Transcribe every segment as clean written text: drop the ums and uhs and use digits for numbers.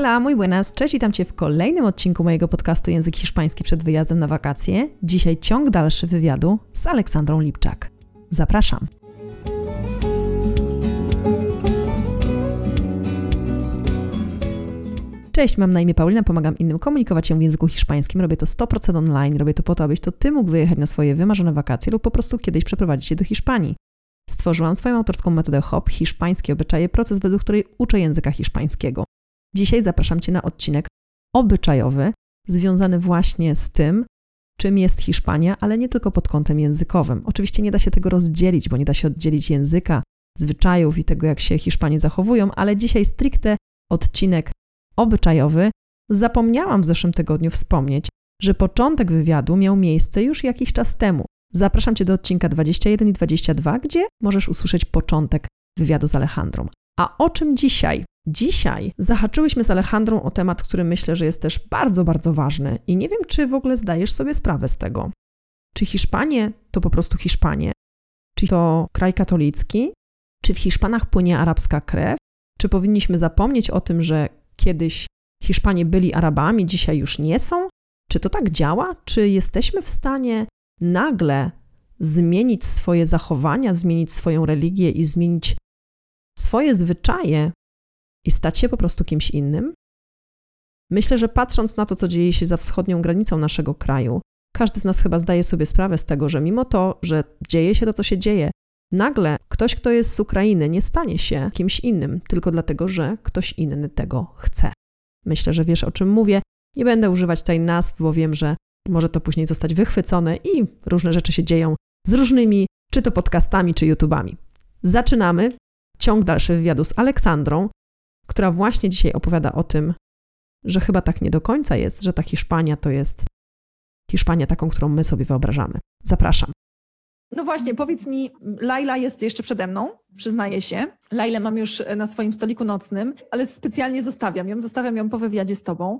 Hola, muy buenas, cześć, witam Cię w kolejnym odcinku mojego podcastu Język Hiszpański przed wyjazdem na wakacje. Dzisiaj ciąg dalszy wywiadu z Aleksandrą Lipczak. Zapraszam. Cześć, mam na imię Paulina, pomagam innym komunikować się w języku hiszpańskim. Robię to 100% online, robię to po to, abyś to Ty mógł wyjechać na swoje wymarzone wakacje lub po prostu kiedyś przeprowadzić się do Hiszpanii. Stworzyłam swoją autorską metodę HOP, hiszpańskie obyczaje, proces, według której uczę języka hiszpańskiego. Dzisiaj zapraszam Cię na odcinek obyczajowy, związany właśnie z tym, czym jest Hiszpania, ale nie tylko pod kątem językowym. Oczywiście nie da się tego rozdzielić, bo nie da się oddzielić języka, zwyczajów i tego, jak się Hiszpanie zachowują, ale dzisiaj stricte odcinek obyczajowy. Zapomniałam w zeszłym tygodniu wspomnieć, że początek wywiadu miał miejsce już jakiś czas temu. Zapraszam Cię do odcinka 21 i 22, gdzie możesz usłyszeć początek wywiadu z Alejandrą. A o czym dzisiaj? Dzisiaj zahaczyłyśmy z Alejandrą o temat, który myślę, że jest też bardzo, bardzo ważny i nie wiem, czy w ogóle zdajesz sobie sprawę z tego. Czy Hiszpanie to po prostu Hiszpanie? Czy to kraj katolicki? Czy w Hiszpanach płynie arabska krew? Czy powinniśmy zapomnieć o tym, że kiedyś Hiszpanie byli Arabami, dzisiaj już nie są? Czy to tak działa? Czy jesteśmy w stanie nagle zmienić swoje zachowania, zmienić swoją religię i zmienić swoje zwyczaje i stać się po prostu kimś innym? Myślę, że patrząc na to, co dzieje się za wschodnią granicą naszego kraju, każdy z nas chyba zdaje sobie sprawę z tego, że mimo to, że dzieje się to, co się dzieje, nagle ktoś, kto jest z Ukrainy, nie stanie się kimś innym, tylko dlatego, że ktoś inny tego chce. Myślę, że wiesz, o czym mówię. Nie będę używać tutaj nazw, bo wiem, że może to później zostać wychwycone i różne rzeczy się dzieją z różnymi, czy to podcastami, czy YouTubami. Zaczynamy ciąg dalszy wywiadu z Aleksandrą, która właśnie dzisiaj opowiada o tym, że chyba tak nie do końca jest, że ta Hiszpania to jest Hiszpania taką, którą my sobie wyobrażamy. Zapraszam. No właśnie, powiedz mi, Laila jest jeszcze przede mną, przyznaję się. Lailę mam już na swoim stoliku nocnym, ale specjalnie zostawiam ją po wywiadzie z tobą.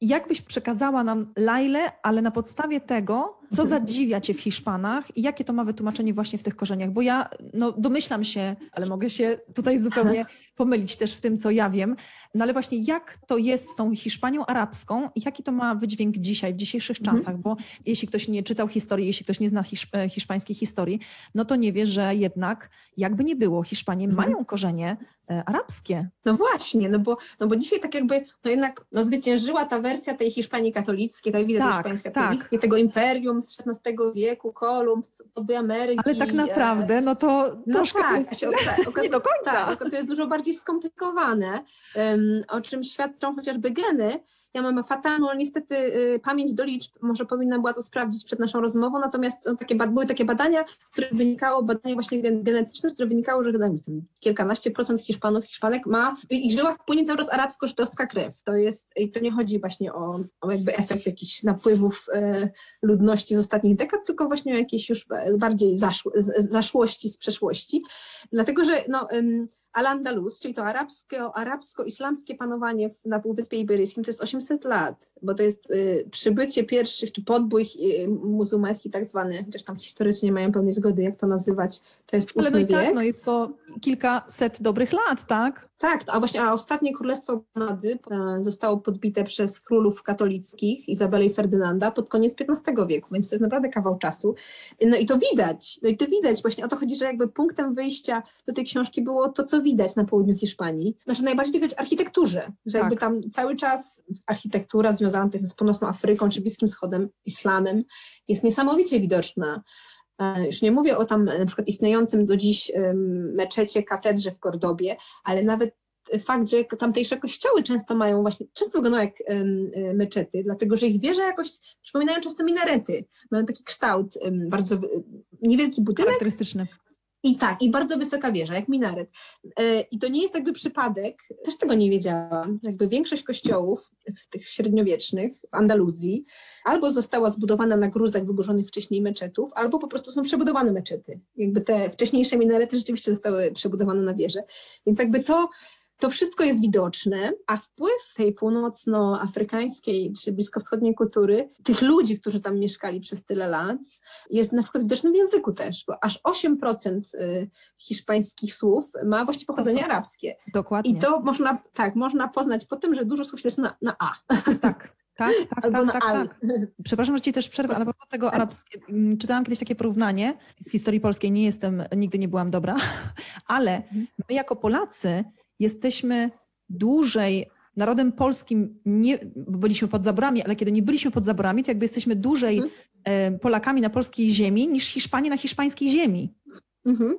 Jak byś przekazała nam Lailę, ale na podstawie tego, co zadziwia cię w Hiszpanach i jakie to ma wytłumaczenie właśnie w tych korzeniach? Bo ja domyślam się, ale mogę się tutaj zupełnie pomylić też w tym, co ja wiem. No ale właśnie jak to jest z tą Hiszpanią arabską i jaki to ma wydźwięk dzisiaj, w dzisiejszych czasach? Bo jeśli ktoś nie czytał historii, jeśli ktoś nie zna hiszpańskiej historii, no to nie wie, że jednak jakby nie było, Hiszpanie mają korzenie arabskie. No właśnie, bo dzisiaj tak jakby jednak zwyciężyła ta wersja tej Hiszpanii katolickiej, tej widać hiszpańskiej katolickiej, tego imperium z XVI wieku, Kolumb, by Ameryki. Ale tak naprawdę, nie do końca. Tak, to jest dużo bardziej skomplikowane, o czym świadczą chociażby geny. Ja mam fatalną niestety pamięć do liczb, może powinna była to sprawdzić przed naszą rozmową, natomiast były takie badania, które wynikało, że kilkanaście procent Hiszpanów, Hiszpanek ma w ich żyłach płynie cały czas arabsko-żydowska krew. To jest, i to nie chodzi właśnie o jakby efekt jakichś napływów ludności z ostatnich dekad, tylko właśnie o jakieś już bardziej zaszłości z przeszłości. Dlatego, że Al-Andalus, czyli to arabsko-islamskie panowanie na Półwyspie Iberyjskim, to jest 800 lat, bo to jest przybycie pierwszych, czy podbój muzułmański tak zwany, chociaż tam historycznie mają pełnej zgody, jak to nazywać, to jest VIII wiek. Ale jest to kilkaset dobrych lat, tak? Tak, a ostatnie królestwo Granady zostało podbite przez królów katolickich, Izabelę i Ferdynanda, pod koniec XV wieku, więc to jest naprawdę kawał czasu. No i to widać, właśnie o to chodzi, że jakby punktem wyjścia do tej książki było to, co widać na południu Hiszpanii. Najbardziej widać architekturze, że jakby tam cały czas architektura związana z Północną Afryką czy Bliskim Wschodem, islamem jest niesamowicie widoczna. Już nie mówię o tam na przykład istniejącym do dziś meczecie, katedrze w Kordobie, ale nawet fakt, że tamtejsze kościoły często wyglądają jak meczety, dlatego że ich wieże jakoś przypominają często minarety. Mają taki kształt, bardzo niewielki budynek. Charakterystyczny. I bardzo wysoka wieża, jak minaret. I to nie jest jakby przypadek, też tego nie wiedziałam, jakby większość kościołów tych średniowiecznych w Andaluzji albo została zbudowana na gruzach wyburzonych wcześniej meczetów, albo po prostu są przebudowane meczety. Jakby te wcześniejsze minarety rzeczywiście zostały przebudowane na wieże. Więc jakby to To wszystko jest widoczne, a wpływ tej północnoafrykańskiej czy bliskowschodniej kultury, tych ludzi, którzy tam mieszkali przez tyle lat, jest na przykład widoczny w języku też, bo aż 8% hiszpańskich słów ma właśnie pochodzenie arabskie. Dokładnie. I to można, tak, można poznać po tym, że dużo słów się zaczyna na A. Tak. Tak. Przepraszam, że Ci też przerwę, ale po tego arabskiego. Czytałam kiedyś takie porównanie z historii polskiej, nie jestem, nigdy nie byłam dobra, ale my jako Polacy jesteśmy dłużej narodem polskim, nie, bo byliśmy pod zaborami, ale kiedy nie byliśmy pod zaborami, to jakby jesteśmy dłużej Polakami na polskiej ziemi niż Hiszpanie na hiszpańskiej ziemi. Więc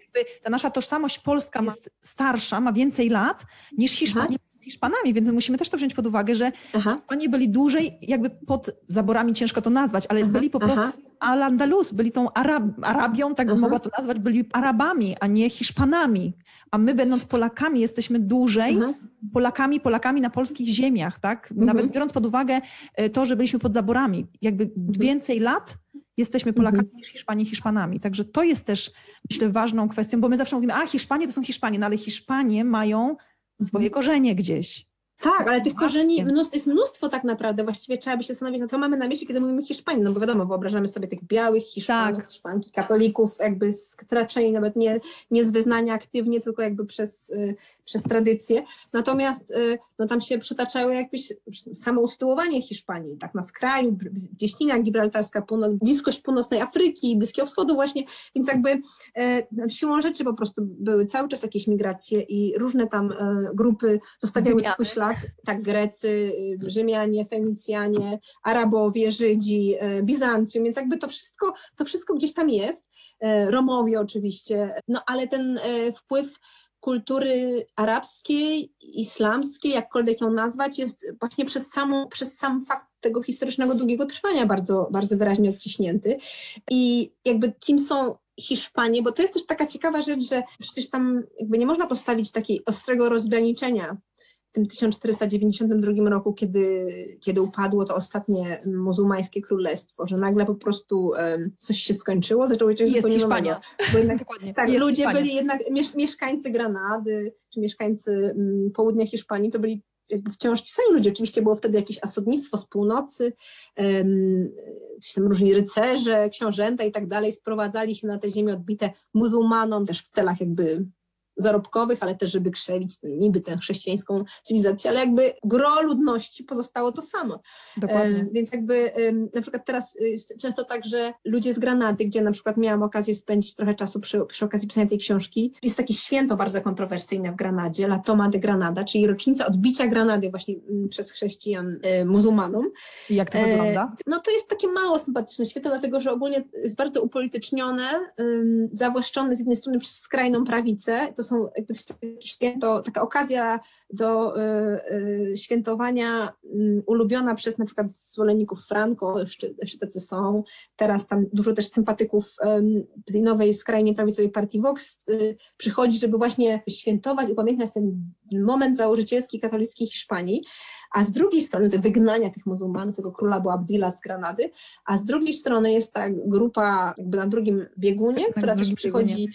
jakby ta nasza tożsamość polska jest starsza, ma więcej lat niż Hiszpanie. Hiszpanami, więc my musimy też to wziąć pod uwagę, że Hiszpanie byli dłużej jakby pod zaborami, ciężko to nazwać, ale byli po prostu Al-Andalus, byli tą Arabią, tak bym mogła to nazwać, byli Arabami, a nie Hiszpanami. A my będąc Polakami jesteśmy dłużej Polakami na polskich ziemiach, tak? Nawet biorąc pod uwagę to, że byliśmy pod zaborami, jakby więcej lat jesteśmy Polakami niż Hiszpanie Hiszpanami. Także to jest też, myślę, ważną kwestią, bo my zawsze mówimy, a Hiszpanie to są Hiszpanie, no ale Hiszpanie mają swoje korzenie gdzieś. Tak, ale tych korzeni jest mnóstwo tak naprawdę. Właściwie trzeba by się zastanowić, co mamy na myśli, kiedy mówimy Hiszpanii. No bo wiadomo, wyobrażamy sobie tych białych Hiszpanów, Hiszpanki, katolików, jakby raczej nawet nie z wyznania aktywnie, tylko jakby przez tradycję. Natomiast no, tam się przytaczały jakieś samo usytuowanie Hiszpanii, tak na skraju, Cieśnina Gibraltarska, bliskość północnej Afryki, Bliskiego Wschodu właśnie, więc jakby siłą rzeczy po prostu były cały czas jakieś migracje i różne tam grupy zostawiały swój ślad. Tak, Grecy, Rzymianie, Fenicjanie, Arabowie, Żydzi, Bizancjum, więc jakby to wszystko gdzieś tam jest, Romowie oczywiście, no ale ten wpływ kultury arabskiej, islamskiej, jakkolwiek ją nazwać, jest właśnie przez sam fakt tego historycznego długiego trwania bardzo, bardzo wyraźnie odciśnięty i jakby kim są Hiszpanie, bo to jest też taka ciekawa rzecz, że przecież tam jakby nie można postawić takiego ostrego rozgraniczenia. W tym 1492 roku, kiedy upadło to ostatnie muzułmańskie królestwo, że nagle po prostu coś się skończyło, zaczęło się zupełnie Hiszpania. Bo jednak, tak, jest ludzie Hiszpania. Byli jednak, mieszkańcy Granady, czy mieszkańcy południa Hiszpanii, to byli jakby wciąż ci sami ludzie. Oczywiście było wtedy jakieś asodnictwo z północy, różni rycerze, książęta i tak dalej sprowadzali się na te ziemię odbite muzułmanom, też w celach jakby zarobkowych, ale też żeby krzewić niby tę chrześcijańską cywilizację, ale jakby gro ludności pozostało to samo. Dokładnie. Więc jakby na przykład teraz jest często tak, że ludzie z Granady, gdzie na przykład miałam okazję spędzić trochę czasu przy okazji pisania tej książki, jest takie święto bardzo kontrowersyjne w Granadzie, La Toma de Granada, czyli rocznica odbicia Granady właśnie przez chrześcijan muzułmanom. I jak to wygląda? No to jest takie mało sympatyczne święto, dlatego że ogólnie jest bardzo upolitycznione, zawłaszczone z jednej strony przez skrajną prawicę, to są jakby święto, taka okazja do świętowania ulubiona przez na przykład zwolenników Franco, jeszcze tacy są, teraz tam dużo też sympatyków tej nowej skrajnie prawicowej partii Vox przychodzi, żeby właśnie świętować, upamiętniać ten moment założycielski katolickiej Hiszpanii, a z drugiej strony te wygnania tych muzułmanów, tego króla Boabdila z Granady, a z drugiej strony jest ta grupa jakby na drugim biegunie, która też przychodzi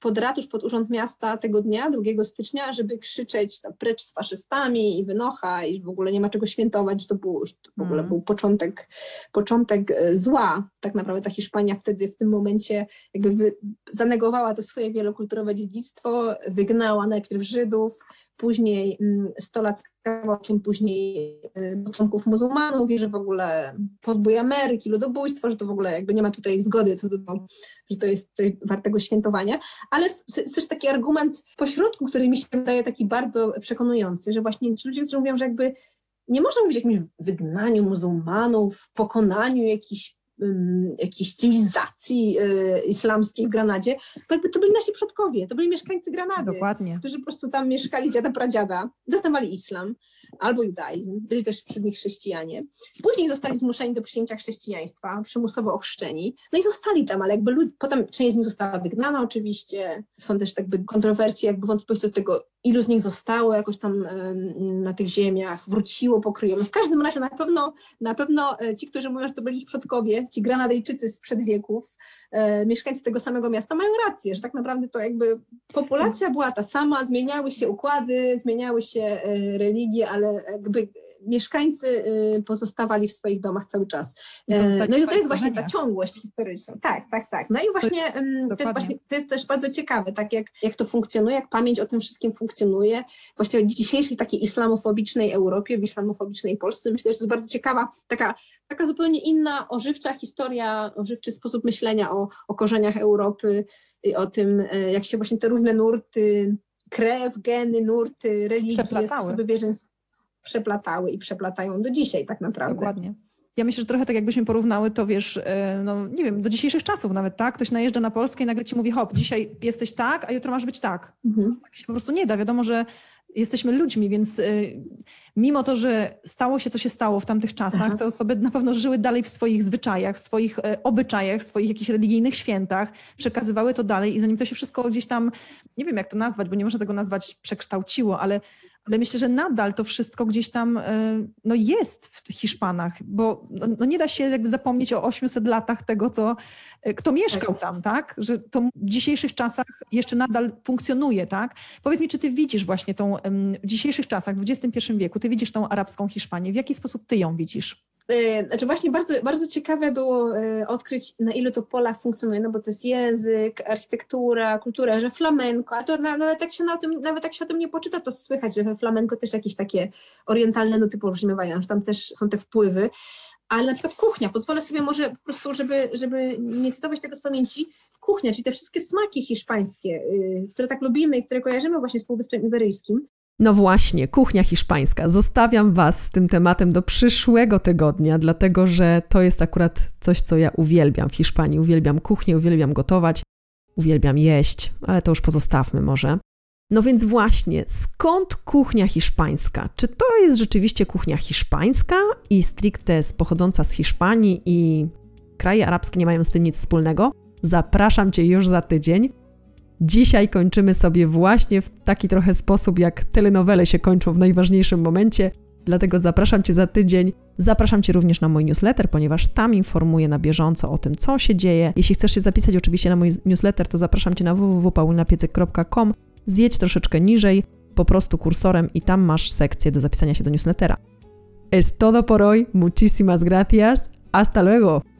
pod ratusz, pod urząd miasta tego dnia, 2 stycznia, żeby krzyczeć precz z faszystami i wynocha i w ogóle nie ma czego świętować, że to w ogóle był początek zła. Tak naprawdę ta Hiszpania wtedy w tym momencie jakby zanegowała to swoje wielokulturowe dziedzictwo, wygnała najpierw Żydów, później 100 lat z kawałkiem, później potomków muzułmanów i że w ogóle podbój Ameryki, ludobójstwo, że to w ogóle jakby nie ma tutaj zgody co do tego, że to jest coś wartego świętowania, ale jest też taki argument pośrodku, który mi się wydaje taki bardzo przekonujący, że właśnie ci ludzie, którzy mówią, że jakby nie można mówić o jakimś wygnaniu muzułmanów, pokonaniu jakiejś cywilizacji islamskiej w Granadzie, bo jakby to byli nasi przodkowie, to byli mieszkańcy Granady, Dokładnie. Którzy po prostu tam mieszkali z dziada pradziada, doznawali islam albo judaizm, byli też wśród nich chrześcijanie. Później zostali zmuszeni do przyjęcia chrześcijaństwa, przymusowo ochrzczeni, no i zostali tam, ale jakby potem część z nich została wygnana oczywiście, są też jakby kontrowersje, jakby wątpliwości do tego, ilu z nich zostało jakoś tam na tych ziemiach, wróciło po kryjolu. W każdym razie na pewno ci, którzy mówią, że to byli ich przodkowie, jak ci Granadyjczycy sprzed wieków, mieszkańcy tego samego miasta mają rację, że tak naprawdę to jakby populacja była ta sama, zmieniały się układy, zmieniały się religie, ale jakby mieszkańcy pozostawali w swoich domach cały czas. No i to jest właśnie ta ciągłość historyczna. Tak, tak, tak. No i właśnie to jest też bardzo ciekawe, tak jak to funkcjonuje, jak pamięć o tym wszystkim funkcjonuje. Właśnie w dzisiejszej takiej islamofobicznej Europie, w islamofobicznej Polsce, myślę, że to jest bardzo ciekawa, taka zupełnie inna, ożywcza historia, ożywczy sposób myślenia o korzeniach Europy i o tym, jak się właśnie te różne nurty, krew, geny, nurty, religie, sposoby wierzeń przeplatały i przeplatają do dzisiaj tak naprawdę. Dokładnie. Ja myślę, że trochę tak jakbyśmy porównały to, wiesz, no nie wiem, do dzisiejszych czasów nawet, tak? Ktoś najeżdża na Polskę i nagle ci mówi hop, dzisiaj jesteś tak, a jutro masz być tak. Mhm. Tak się po prostu nie da. Wiadomo, że jesteśmy ludźmi, więc mimo to, że stało się, co się stało w tamtych czasach, aha, te osoby na pewno żyły dalej w swoich zwyczajach, w swoich obyczajach, w swoich jakichś religijnych świętach, przekazywały to dalej i zanim to się wszystko gdzieś tam, nie wiem jak to nazwać, bo nie można tego nazwać przekształciło, ale myślę, że nadal to wszystko gdzieś tam no jest w Hiszpanach, bo no nie da się jakby zapomnieć o 800 latach tego, kto mieszkał tam, tak? Że to w dzisiejszych czasach jeszcze nadal funkcjonuje, tak? Powiedz mi, czy ty widzisz właśnie tą w dzisiejszych czasach, w XXI wieku, ty widzisz tą arabską Hiszpanię, w jaki sposób ty ją widzisz? Znaczy właśnie bardzo, bardzo ciekawe było odkryć, na ilu to polach funkcjonuje, no bo to jest język, architektura, kultura, że flamenko, ale to nawet jak się o tym nie poczyta, to słychać, że we flamenko też jakieś takie orientalne nuty pobrzmiewają, że tam też są te wpływy, ale na przykład kuchnia, pozwolę sobie może po prostu, żeby nie cytować tego z pamięci, kuchnia, czyli te wszystkie smaki hiszpańskie, które tak lubimy i które kojarzymy właśnie z Półwyspem Iberyjskim. No właśnie, kuchnia hiszpańska. Zostawiam Was z tym tematem do przyszłego tygodnia, dlatego że to jest akurat coś, co ja uwielbiam w Hiszpanii. Uwielbiam kuchnię, uwielbiam gotować, uwielbiam jeść, ale to już pozostawmy może. No więc właśnie, skąd kuchnia hiszpańska? Czy to jest rzeczywiście kuchnia hiszpańska i stricte pochodząca z Hiszpanii i kraje arabskie nie mają z tym nic wspólnego? Zapraszam Cię już za tydzień. Dzisiaj kończymy sobie właśnie w taki trochę sposób, jak telenowele się kończą w najważniejszym momencie, dlatego zapraszam Cię za tydzień. Zapraszam Cię również na mój newsletter, ponieważ tam informuję na bieżąco o tym, co się dzieje. Jeśli chcesz się zapisać oczywiście na mój newsletter, to zapraszam Cię na www.paulinapiecek.com. Zjedź troszeczkę niżej, po prostu kursorem i tam masz sekcję do zapisania się do newslettera. Es todo por hoy. Muchísimas gracias. Hasta luego.